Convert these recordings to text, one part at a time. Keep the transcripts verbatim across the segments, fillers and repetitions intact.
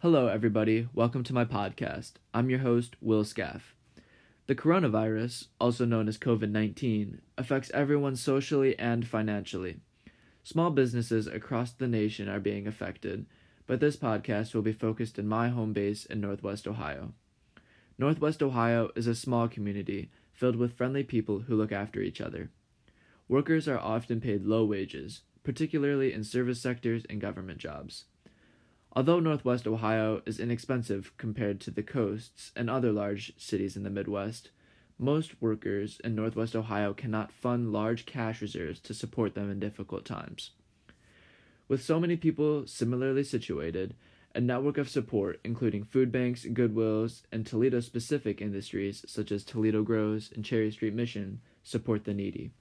Hello, everybody. Welcome to my podcast. I'm your host, Will Scaff. The coronavirus, also known as COVID nineteen, affects everyone socially and financially. Small businesses across the nation are being affected, but this podcast will be focused in my home base in Northwest Ohio. Northwest Ohio is a small community filled with friendly people who look after each other. Workers are often paid low wages, particularly in service sectors and government jobs. Although Northwest Ohio is inexpensive compared to the coasts and other large cities in the Midwest, most workers in Northwest Ohio cannot fund large cash reserves to support them in difficult times. With so many people similarly situated, a network of support, including food banks, Goodwills, and Toledo-specific industries such as Toledo Grows and Cherry Street Mission, support the needy.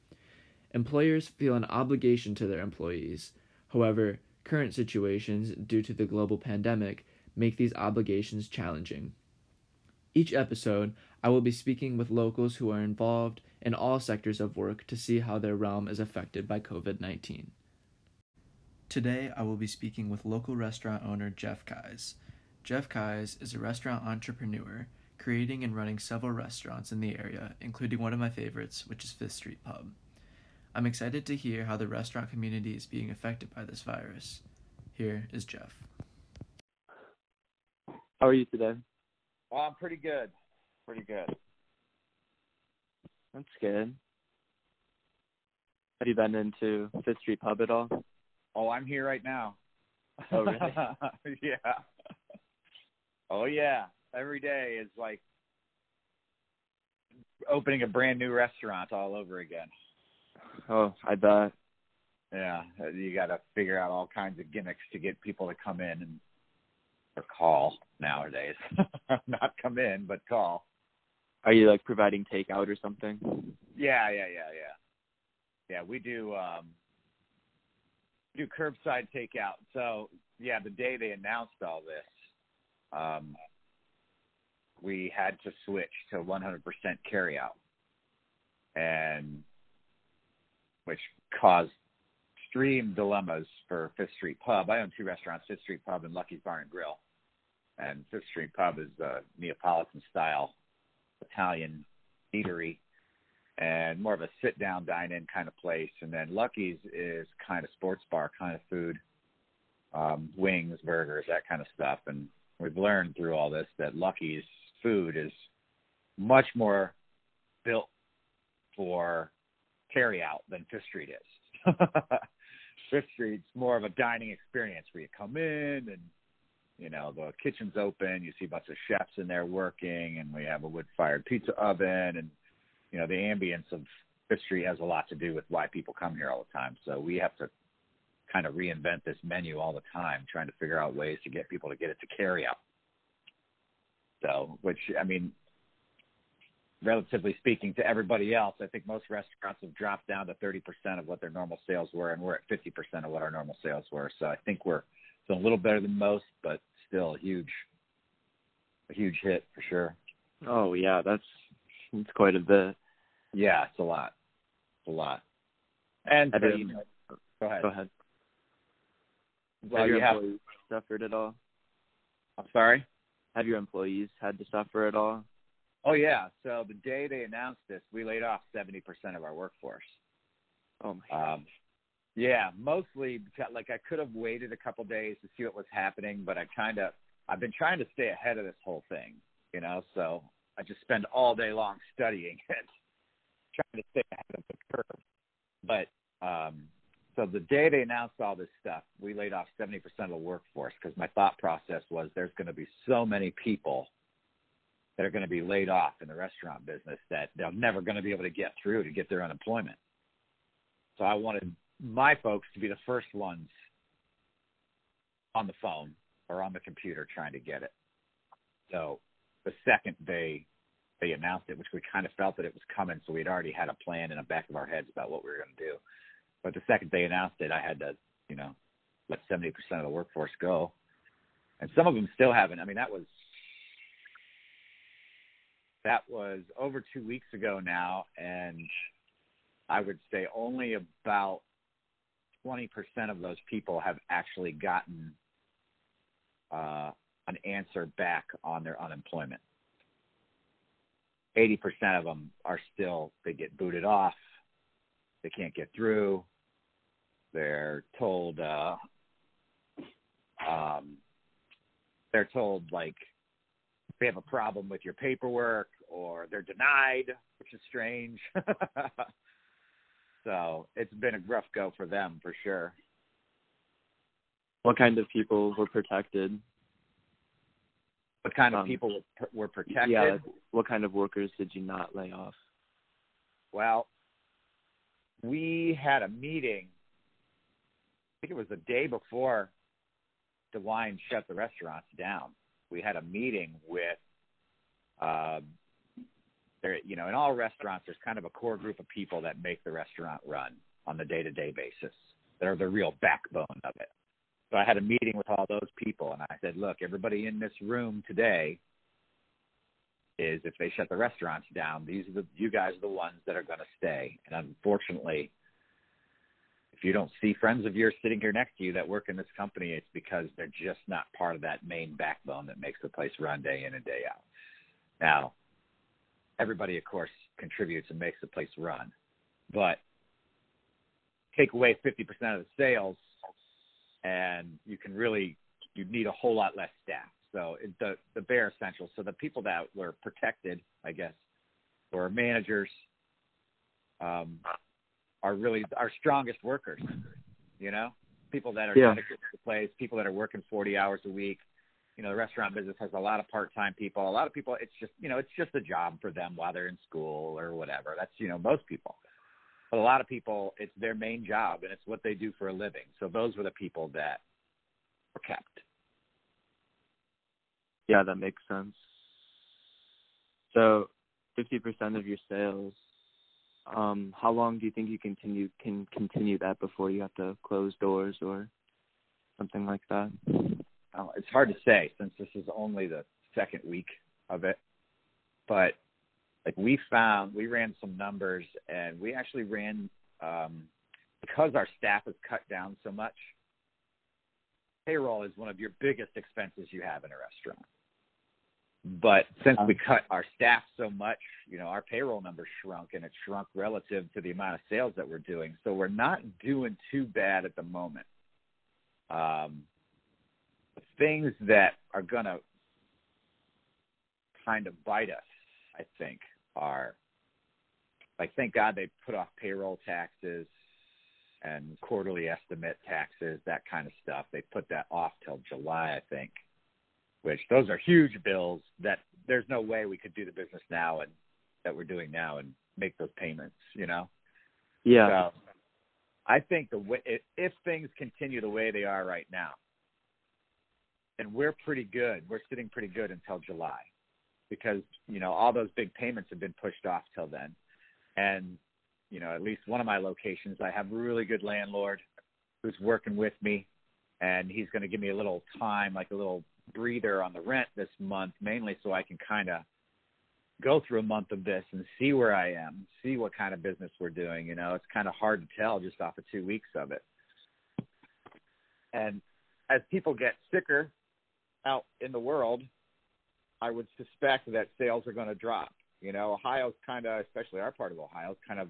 Employers feel an obligation to their employees. However, current situations due to the global pandemic make these obligations challenging. Each episode, I will be speaking with locals who are involved in all sectors of work to see how their realm is affected by COVID nineteen. Today, I will be speaking with local restaurant owner Geoff Kies. Geoff Kies is a restaurant entrepreneur, creating and running several restaurants in the area, including one of my favorites, which is Fifth Street Pub. I'm excited to hear how the restaurant community is being affected by this virus. Here is Geoff. How are you today? Well, I'm pretty good. Pretty good. That's good. Have you been into Fifth Street Pub at all? Oh, I'm here right now. Oh, really? Yeah. Oh, yeah. Every day is like opening a brand new restaurant all over again. Oh, I bet. Yeah, you got to figure out all kinds of gimmicks to get people to come in and or call nowadays. Not come in, but call. Are you like providing takeout or something? Yeah, yeah, yeah, yeah. Yeah, we do um, do curbside takeout. So yeah, the day they announced all this, um, we had to switch to one hundred percent carryout, and which caused extreme dilemmas for Fifth Street Pub. I own two restaurants, Fifth Street Pub and Lucky's Bar and Grill. And Fifth Street Pub is the Neapolitan-style Italian eatery and more of a sit-down, dine-in kind of place. And then Lucky's is kind of sports bar, kind of food, um, wings, burgers, that kind of stuff. And we've learned through all this that Lucky's food is much more built for carry out than Fifth Street is. Fifth Street's more of a dining experience where you come in and, you know, the kitchen's open, you see a bunch of chefs in there working, and we have a wood-fired pizza oven, and, you know, the ambience of Fifth Street has a lot to do with why people come here all the time. So we have to kind of reinvent this menu all the time, trying to figure out ways to get people to get it to carry out. So, which, I mean, relatively speaking to everybody else, I think most restaurants have dropped down to thirty percent of what their normal sales were, and we're at fifty percent of what our normal sales were. So I think we're doing a little better than most, but still a huge, a huge hit for sure. Oh, yeah, that's, that's quite a bit. Yeah, it's a lot. It's a lot. And so, you know, go ahead. Go ahead. Well, have your you employees have, suffered at all? I'm sorry? Have your employees had to suffer at all? Oh, yeah. So the day they announced this, we laid off seventy percent of our workforce. Oh, my God. Um, yeah, mostly because, like, I could have waited a couple days to see what was happening, but I kind of – I've been trying to stay ahead of this whole thing, you know, so I just spend all day long studying it, trying to stay ahead of the curve. But um, so the day they announced all this stuff, we laid off seventy percent of the workforce because my thought process was there's going to be so many people that are going to be laid off in the restaurant business that they're never going to be able to get through to get their unemployment. So I wanted my folks to be the first ones on the phone or on the computer trying to get it. So the second they they announced it, which we kind of felt that it was coming, so we'd already had a plan in the back of our heads about what we were going to do. But the second they announced it, I had to, you know, let seventy percent of the workforce go. And some of them still haven't. I mean, that was That was over two weeks ago now, and I would say only about twenty percent of those people have actually gotten uh, an answer back on their unemployment. eighty percent of them are still, they get booted off. They can't get through. They're told, uh, um, they're told like they have a problem with your paperwork, or they're denied, which is strange. So it's been a rough go for them for sure. What kind of people were protected? What kind of um, people were protected? Yeah, what kind of workers did you not lay off? Well, we had a meeting, I think it was the day before DeWine shut the restaurants down. We had a meeting with, uh, there, you know, in all restaurants, there's kind of a core group of people that make the restaurant run on the day-to-day basis. They're the real backbone of it. So I had a meeting with all those people, and I said, look, everybody in this room today is, if they shut the restaurants down, these are the, you guys are the ones that are going to stay. And unfortunately, if you don't see friends of yours sitting here next to you that work in this company, it's because they're just not part of that main backbone that makes the place run day in and day out. Now, everybody, of course, contributes and makes the place run, but take away fifty percent of the sales, and you can really, you need a whole lot less staff. So it, the, the bare essentials. So the people that were protected, I guess, were managers, um, are really our strongest workers, you know, people that are yeah. trying to get the place, people that are working forty hours a week. You know, the restaurant business has a lot of part-time people. A lot of people, it's just, you know, it's just a job for them while they're in school or whatever. That's, you know, most people. But a lot of people, it's their main job, and it's what they do for a living. So those were the people that were kept. Yeah, that makes sense. So fifty percent of your sales, um, how long do you think you continue can continue that before you have to close doors or something like that? Oh, it's hard to say since this is only the second week of it. But like we found, we ran some numbers, and we actually ran, um, because our staff is cut down so much, payroll is one of your biggest expenses you have in a restaurant. But since we cut our staff so much, you know, our payroll number shrunk, and it shrunk relative to the amount of sales that we're doing. So we're not doing too bad at the moment. Um, the things that are going to kind of bite us, I think, are, like, thank God they put off payroll taxes and quarterly estimate taxes, that kind of stuff. They put that off till July, I think, which those are huge bills that there's no way we could do the business now and that we're doing now and make those payments, you know? Yeah. So I think the way, if things continue the way they are right now, and we're pretty good, we're sitting pretty good until July, because, you know, all those big payments have been pushed off till then. And, you know, at least one of my locations, I have a really good landlord who's working with me, and he's going to give me a little time, like a little breather on the rent this month, mainly so I can kind of go through a month of this and see where I am, see what kind of business we're doing. You know, it's kind of hard to tell just off of two weeks of it. And as people get sicker out in the world, I would suspect that sales are going to drop. You know, Ohio's kind of, especially our part of Ohio, is kind of,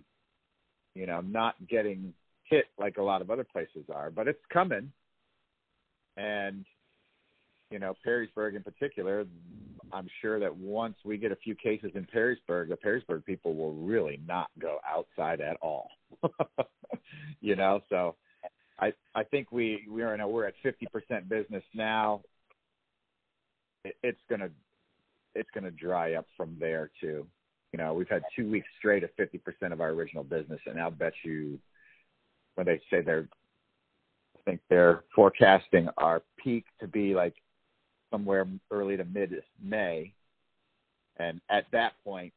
you know, not getting hit like a lot of other places are, but it's coming. And, you know, Perrysburg in particular, I'm sure that once we get a few cases in Perrysburg, the Perrysburg people will really not go outside at all. You know, so I I think we, we are in a, we're at fifty percent business now. It, it's going to, it's going to dry up from there too. You know, we've had two weeks straight of fifty percent of our original business. And I'll bet you when they say they're, I think they're forecasting our peak to be like somewhere early to mid May. And at that point,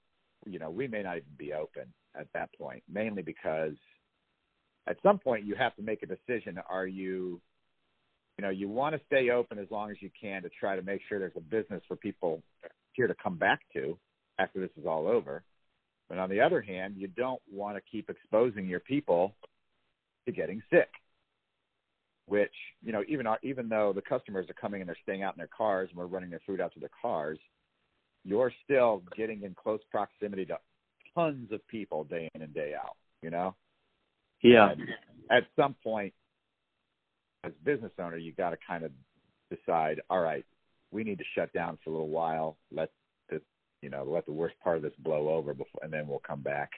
you know, we may not even be open at that point, mainly because at some point you have to make a decision. Are you, you know, you want to stay open as long as you can to try to make sure there's a business for people here to come back to after this is all over. But on the other hand, you don't want to keep exposing your people to getting sick. which, you know, even, even though the customers are coming and they're staying out in their cars and we're running their food out to their cars, you're still getting in close proximity to tons of people day in and day out, you know? Yeah. And at some point, as a business owner, you got to kind of decide, all right, we need to shut down for a little while. Let this, you know, let the worst part of this blow over, before, and then we'll come back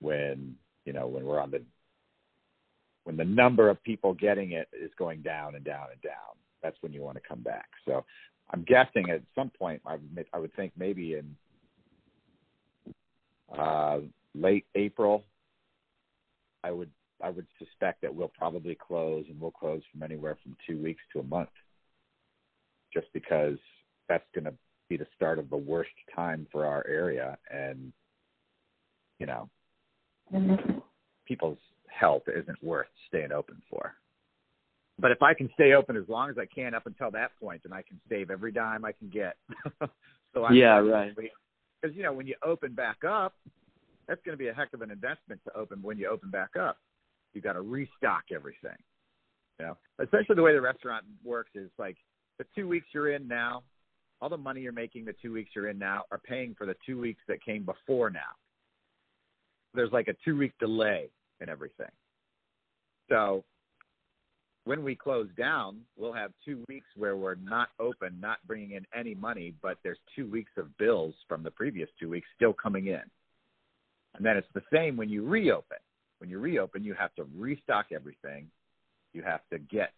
when, you know, when we're on the, when the number of people getting it is going down and down and down. That's when you want to come back. So I'm guessing at some point, I, I would think maybe in uh, late April, I would I would suspect that we'll probably close, and we'll close from anywhere from two weeks to a month, just because that's going to be the start of the worst time for our area. And, you know, mm-hmm. people's health isn't worth staying open for. But if I can stay open as long as I can up until that point, then I can save every dime I can get. so I'm Yeah, right. Because, you know, when you open back up, that's going to be a heck of an investment to open. When you open back up, you got to restock everything. You know, essentially the way the restaurant works is like the two weeks you're in now, all the money you're making the two weeks you're in now are paying for the two weeks that came before now. There's like a two week delay in everything. So when we close down, we'll have two weeks where we're not open, not bringing in any money, but there's two weeks of bills from the previous two weeks still coming in. And then it's the same when you reopen. When you reopen, you have to restock everything. You have to get,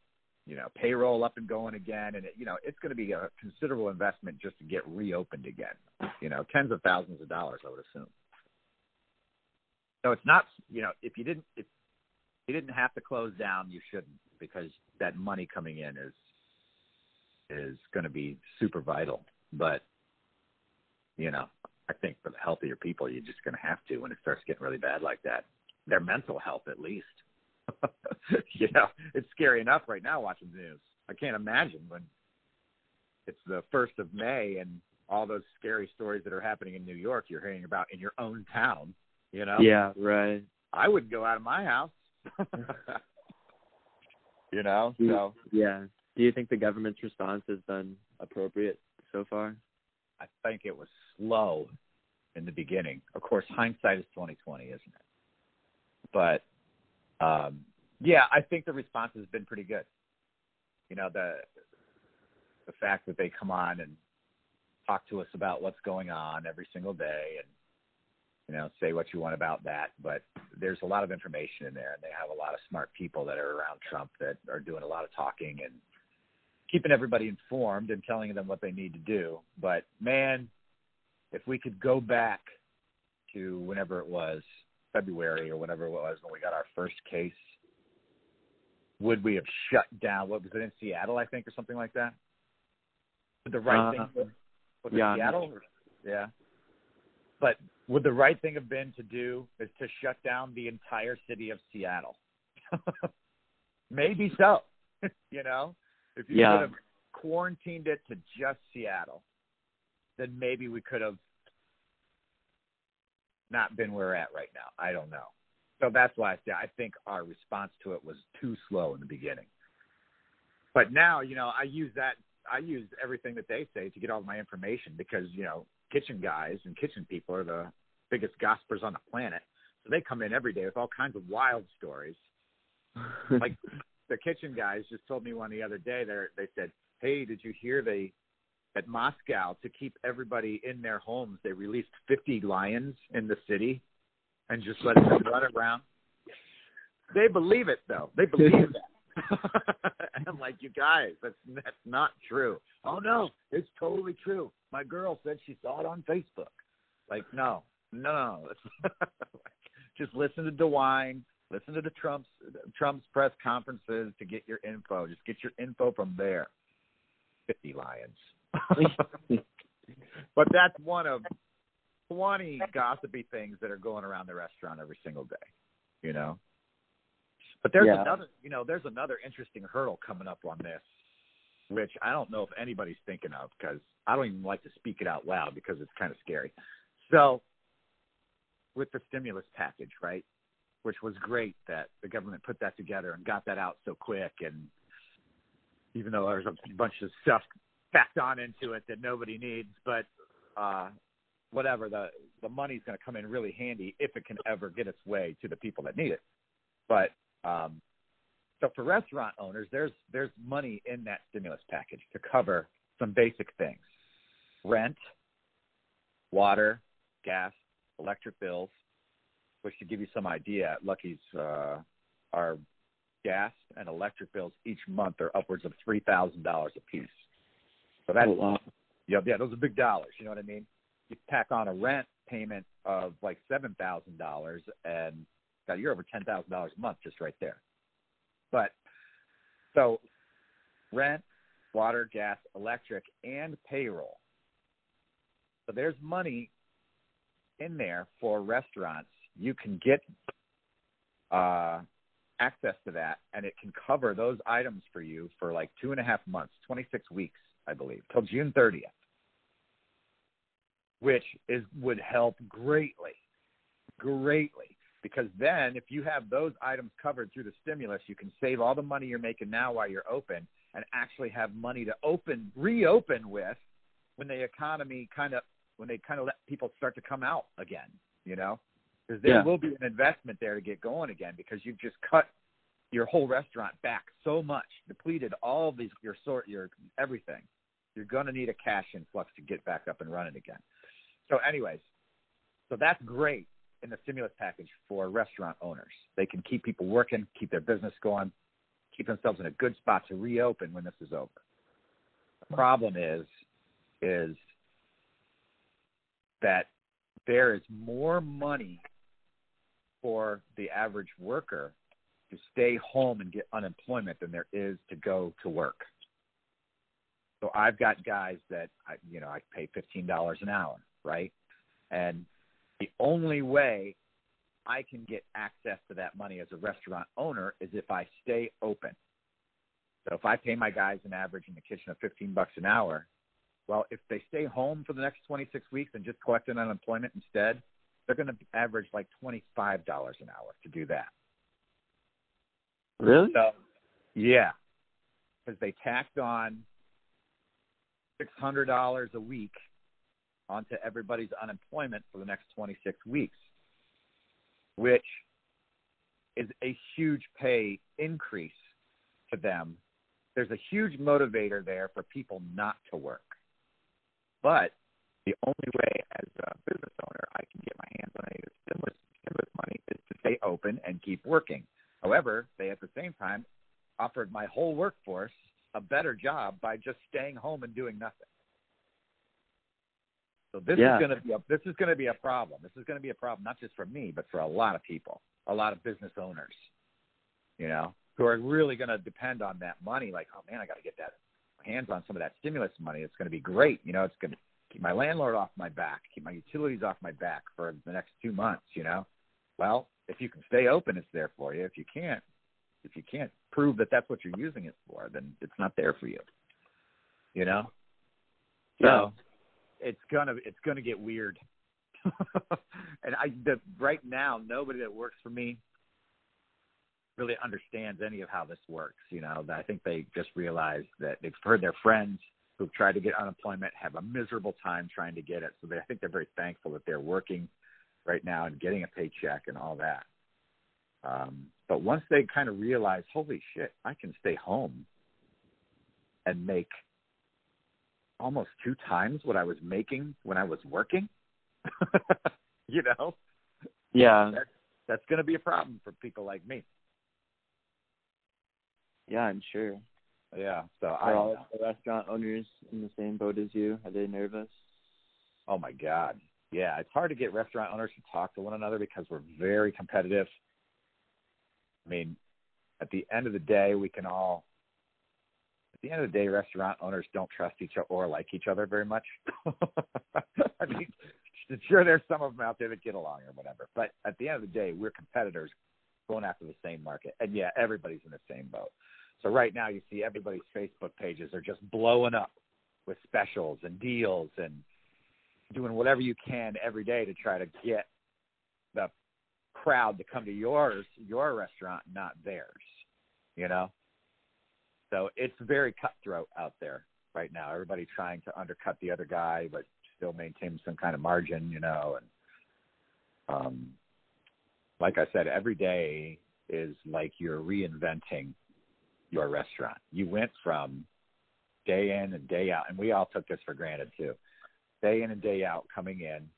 you know, payroll up and going again. And, it, you know, it's going to be a considerable investment just to get reopened again. You know, tens of thousands of dollars, I would assume. So it's not, you know, if you didn't, if you didn't have to close down, you shouldn't, because that money coming in is is going to be super vital. But, you know, I think for the health of your people, you're just going to have to when it starts getting really bad like that. Their mental health, at least. You know, it's scary enough right now watching the news. I can't imagine when it's the first of May and all those scary stories that are happening in New York you're hearing about in your own town, you know? Yeah, right. I wouldn't go out of my house. You know? Do you, so yeah. Do you think the government's response has been appropriate so far? I think it was slow in the beginning. Of course, hindsight is twenty twenty, isn't it? But, um, yeah, I think the response has been pretty good. You know, the the fact that they come on and talk to us about what's going on every single day and, you know, say what you want about that. But there's a lot of information in there, and they have a lot of smart people that are around Trump that are doing a lot of talking and keeping everybody informed and telling them what they need to do. But, man, if we could go back to whenever it was, February or whatever it was when we got our first case, would we have shut down? What was it, in Seattle, I think, or something like that? Would the right uh, thing was, was yeah, it Seattle? Or, yeah. But would the right thing have been to do is to shut down the entire city of Seattle? Maybe so. You know? If you yeah. could have quarantined it to just Seattle, then maybe we could have not been where we're at right now. I don't know. So that's why I say I think our response to it was too slow in the beginning. But now, you know, I use that, I use everything that they say to get all of my information because, you know, kitchen guys and kitchen people are the biggest gossipers on the planet. So they come in every day with all kinds of wild stories. Like the kitchen guys just told me one the other day, they said, hey, did you hear the at Moscow, to keep everybody in their homes, they released fifty lions in the city and just let them run around. They believe it, though. They believe that. And I'm like, you guys, that's that's not true. Oh, no, it's totally true. My girl said she saw it on Facebook. Like, no, no. Just listen to DeWine. Listen to the Trump's, Trump's press conferences to get your info. Just get your info from there. fifty lions. But that's one of twenty gossipy things that are going around the restaurant every single day, you know. But there's yeah. another, you know, there's another interesting hurdle coming up on this, which I don't know if anybody's thinking of because I don't even like to speak it out loud because it's kind of scary. So with the stimulus package, right? which was great that the government put that together and got that out so quick. And even though there's a bunch of stuff backed on into it that nobody needs, but uh, whatever, the, the money's going to come in really handy if it can ever get its way to the people that need it. But um, so for restaurant owners, there's, there's money in that stimulus package to cover some basic things: rent, water, gas, electric bills, which, to give you some idea, at Lucky's, uh, our gas and electric bills each month are upwards of three thousand dollars a piece. So that's, oh, wow. yeah, yeah, those are big dollars. You know what I mean? You tack on a rent payment of like seven thousand dollars and God, you're over ten thousand dollars a month just right there. But so rent, water, gas, electric, and payroll. So there's money in there for restaurants. You can get uh, access to that, and it can cover those items for you for like two and a half months, twenty-six weeks, I believe, till June thirtieth, which is would help greatly, greatly, because then if you have those items covered through the stimulus, you can save all the money you're making now while you're open and actually have money to open, reopen with when the economy kind of, when they kind of let people start to come out again, you know? Because there yeah. will be an investment there to get going again, because you've just cut your whole restaurant back so much, depleted all of these, your sort, your everything. You're going to need a cash influx to get back up and running again. So anyways, so that's great in the stimulus package for restaurant owners. They can keep people working, keep their business going, keep themselves in a good spot to reopen when this is over. The problem is, is that there is more money for the average worker to stay home and get unemployment than there is to go to work. So I've got guys that, I, you know, I pay fifteen dollars an hour, right? And the only way I can get access to that money as a restaurant owner is if I stay open. So if I pay my guys an average in the kitchen of fifteen bucks an hour, well, if they stay home for the next twenty-six weeks and just collect an unemployment instead, they're going to average like twenty-five dollars an hour to do that. Really? So, yeah, because they tacked on six hundred dollars a week onto everybody's unemployment for the next twenty-six weeks, which is a huge pay increase to them. There's a huge motivator there for people not to work. But the only way as a business owner I can get my hands on any of the stimulus, stimulus money is to stay open and keep working. However, they at the same time offered my whole workforce a better job by just staying home and doing nothing. So this yeah. is going to be a, this is going to be a problem. This is going to be a problem not just for me, but for a lot of people, a lot of business owners, you know, who are really going to depend on that money. Like, oh man, I got to get that hands on some of that stimulus money. It's going to be great. You know, it's going to keep my landlord off my back, keep my utilities off my back for the next two months, you know? Well, if you can stay open, it's there for you. If you can't, if you can't prove that that's what you're using it for, then it's not there for you, you know? Yeah. So it's going to, it's going to get weird. And I, the, right now, nobody that works for me really understands any of how this works. You know, I think they just realized that they've heard their friends who've tried to get unemployment have a miserable time trying to get it. So they, I think they're very thankful that they're working right now and getting a paycheck and all that. Um, but once they kind of realize, holy shit, I can stay home and make almost two times what I was making when I was working, you know? Yeah. That's, that's going to be a problem for people like me. Yeah, I'm sure. Yeah. So Are I, all the restaurant owners in the same boat as you? Are they nervous? Oh, my God. Yeah, it's hard to get restaurant owners to talk to one another because we're very competitive. I mean, at the end of the day, we can all – at the end of the day, restaurant owners don't trust each other or like each other very much. I mean, sure, there's some of them out there that get along or whatever. But at the end of the day, we're competitors going after the same market. And, yeah, everybody's in the same boat. So right now you see everybody's Facebook pages are just blowing up with specials and deals and doing whatever you can every day to try to get the crowd to come to yours, your restaurant, not theirs, you know? So it's very cutthroat out there right now. Everybody trying to undercut the other guy, but still maintain some kind of margin, you know? And um, like I said, every day is like you're reinventing your restaurant. You went from day in and day out, and we all took this for granted too, day in and day out coming in,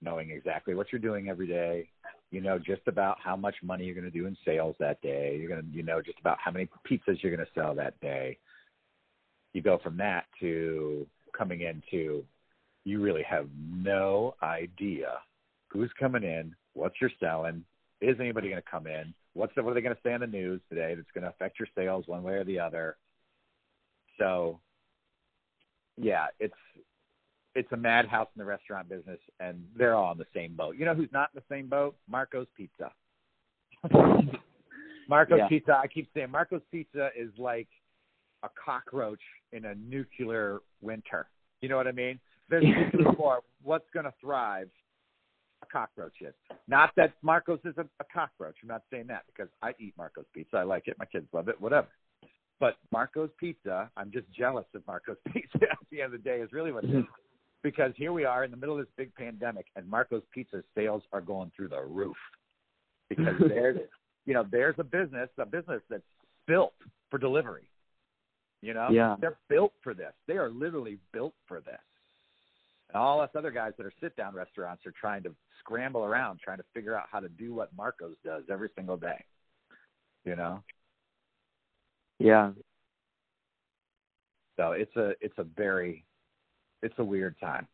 knowing exactly what you're doing every day. You know just about how much money you're going to do in sales that day. You're going to, you know, just about how many pizzas you're going to sell that day. You go from that to coming into, you really have no idea who's coming in, what you're selling, is anybody going to come in, what's the, what are they going to say in the news today that's going to affect your sales one way or the other. So, yeah, it's it's a madhouse in the restaurant business, and they're all in the same boat. You know who's not in the same boat? Marco's Pizza. Marco's yeah. Pizza, I keep saying, Marco's Pizza is like a cockroach in a nuclear winter. You know what I mean? There's nuclear war. What's going to thrive? A cockroach is. Not that Marco's is a, a cockroach. I'm not saying that, because I eat Marco's Pizza. I like it. My kids love it. Whatever. But Marco's Pizza, I'm just jealous of Marco's Pizza at the end of the day is really what it is. Because here we are in the middle of this big pandemic, and Marco's Pizza sales are going through the roof. Because there's, you know, there's a business, a business that's built for delivery. You know, yeah. They're built for this. They are literally built for this. And all us other guys that are sit-down restaurants are trying to scramble around, trying to figure out how to do what Marco's does every single day. You know. Yeah. So it's a it's a very it's a weird time.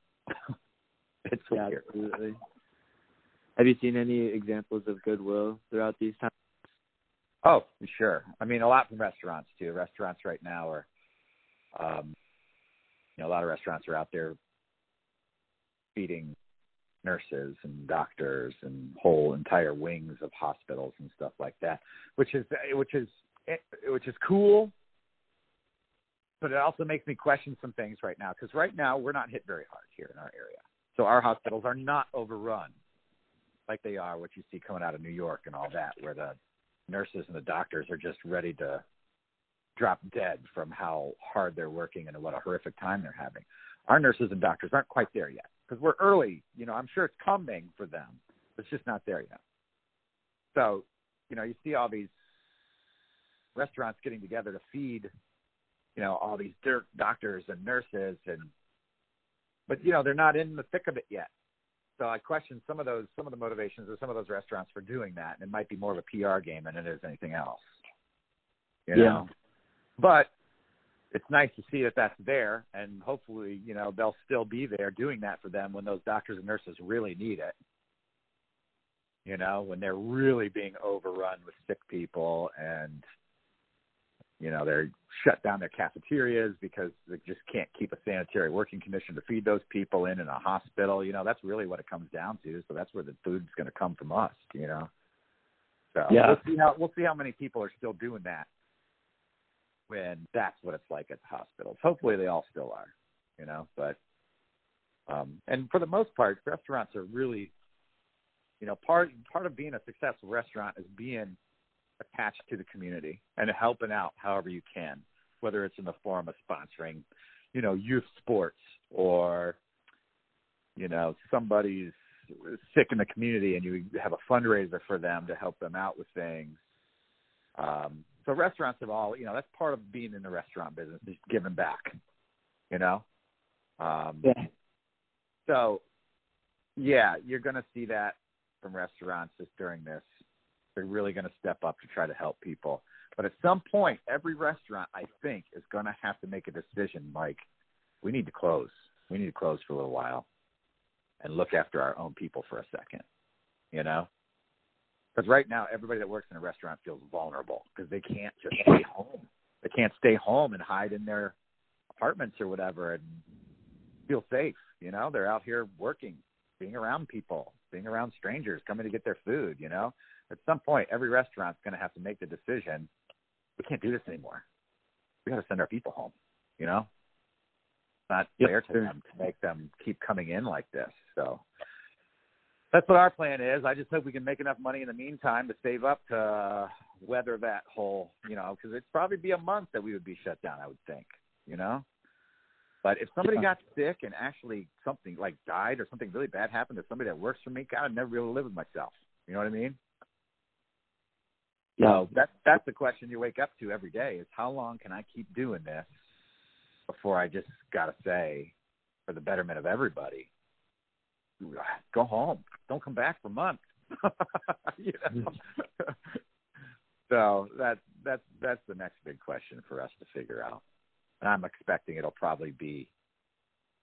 It's yeah, weird. Absolutely. Have you seen any examples of goodwill throughout these times? Oh, sure. I mean, a lot from restaurants too. Restaurants right now are, um, you know, a lot of restaurants are out there feeding nurses and doctors and whole entire wings of hospitals and stuff like that, which is which is. It, which is cool, but it also makes me question some things right now, because right now we're not hit very hard here in our area. So our hospitals are not overrun like they are, what you see coming out of New York and all that, where the nurses and the doctors are just ready to drop dead from how hard they're working and what a horrific time they're having. Our nurses and doctors aren't quite there yet, because we're early. You know, I'm sure it's coming for them, but it's just not there yet. So, you know, you see all these restaurants getting together to feed, you know, all these dirt doctors and nurses, and but you know they're not in the thick of it yet. So I question some of those, some of the motivations of some of those restaurants for doing that, and it might be more of a P R game than it is anything else, you know. Yeah. But it's nice to see that that's there, and hopefully, you know, they'll still be there doing that for them when those doctors and nurses really need it. You know, when they're really being overrun with sick people and, you know, they're shut down their cafeterias because they just can't keep a sanitary working condition to feed those people in in a hospital. You know, that's really what it comes down to. So that's where the food's going to come from us, you know. So yeah. we'll see how we'll see how many people are still doing that when that's what it's like at the hospitals. Hopefully they all still are, you know. But um, and for the most part, restaurants are really, you know, part part of being a successful restaurant is being attached to the community and helping out however you can, whether it's in the form of sponsoring, you know, youth sports, or, you know, somebody's sick in the community and you have a fundraiser for them to help them out with things. Um, so restaurants have all, you know, that's part of being in the restaurant business, is giving back, you know? Um, yeah. So, yeah, you're going to see that from restaurants just during this. They're really going to step up to try to help people. But at some point, every restaurant, I think, is going to have to make a decision like, we need to close. We need to close for a little while and look after our own people for a second, you know? Because right now, everybody that works in a restaurant feels vulnerable because they can't just stay home. They can't stay home and hide in their apartments or whatever and feel safe, you know? They're out here working, being around people, being around strangers, coming to get their food, you know? At some point, every restaurant's going to have to make the decision, we can't do this anymore. We got to send our people home, you know? It's not fair to them to make them keep coming in like this. So that's what our plan is. I just hope we can make enough money in the meantime to save up to uh, weather that whole, you know, because it'd probably be a month that we would be shut down, I would think, you know. But if somebody yeah. got sick and actually something like died or something really bad happened to somebody that works for me, God, I'd never be able to live with myself. You know what I mean? Yeah. So that's, that's the question you wake up to every day is how long can I keep doing this before I just got to say, for the betterment of everybody, go home. Don't come back for months. You know? So that's, that's, that's the next big question for us to figure out. And I'm expecting it'll probably be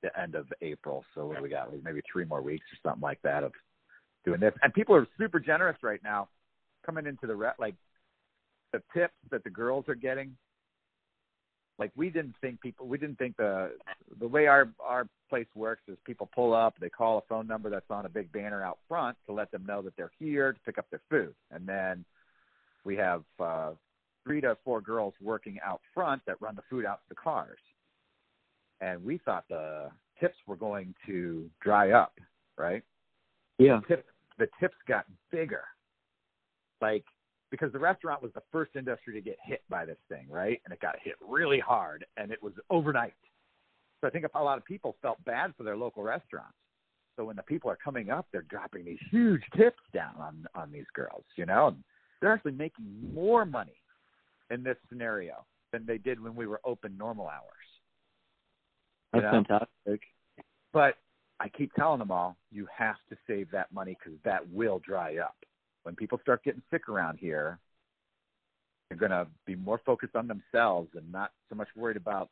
the end of April. So what do we got? Maybe three more weeks or something like that of doing this. And people are super generous right now coming into the re- like the tips that the girls are getting. Like we didn't think people, we didn't think the, the way our, our place works is people pull up, they call a phone number that's on a big banner out front to let them know that they're here to pick up their food. And then we have, uh, three to four girls working out front that run the food out to the cars. And we thought the tips were going to dry up, right? Yeah. The tips, the tips got bigger. Like, because the restaurant was the first industry to get hit by this thing, right? And it got hit really hard, and it was overnight. So I think a lot of people felt bad for their local restaurants. So when the people are coming up, they're dropping these huge tips down on, on these girls, you know? And they're actually making more money in this scenario than they did when we were open normal hours. That's you know? fantastic. But I keep telling them all, you have to save that money because that will dry up. When people start getting sick around here, they're going to be more focused on themselves and not so much worried about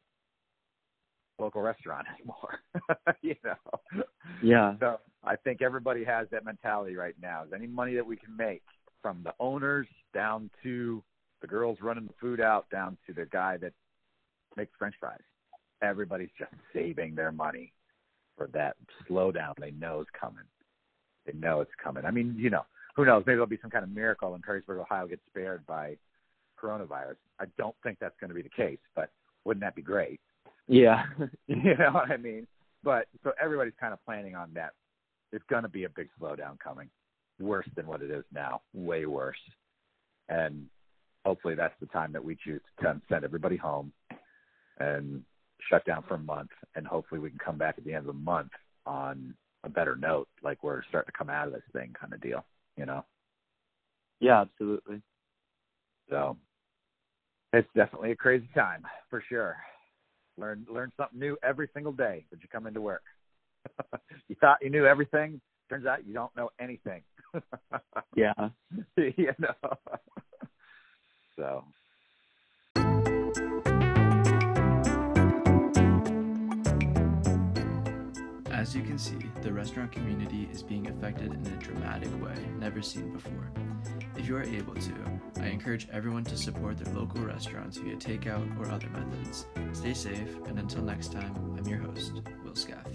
local restaurant anymore. you know? Yeah. So I think everybody has that mentality right now. Is any money that we can make from the owners down to the girls running the food out down to the guy that makes French fries. Everybody's just saving their money for that slowdown they know is coming. They know it's coming. I mean, you know, who knows? Maybe there'll be some kind of miracle and Perrysburg, Ohio gets spared by coronavirus. I don't think that's going to be the case, but wouldn't that be great? Yeah. You know what I mean? But so everybody's kind of planning on that. There's going to be a big slowdown coming, worse than what it is now, way worse. And hopefully that's the time that we choose to send everybody home and shut down for a month. And hopefully we can come back at the end of the month on a better note, like we're starting to come out of this thing kind of deal, you know? Yeah, absolutely. So it's definitely a crazy time for sure. Learn, learn something new every single day that you come into work. You thought you knew everything. Turns out you don't know anything. Yeah. You know? So. As you can see, the restaurant community is being affected in a dramatic way never seen before. If you are able to, I encourage everyone to support their local restaurants via takeout or other methods. Stay safe, and until next time, I'm your host, Will Scaff.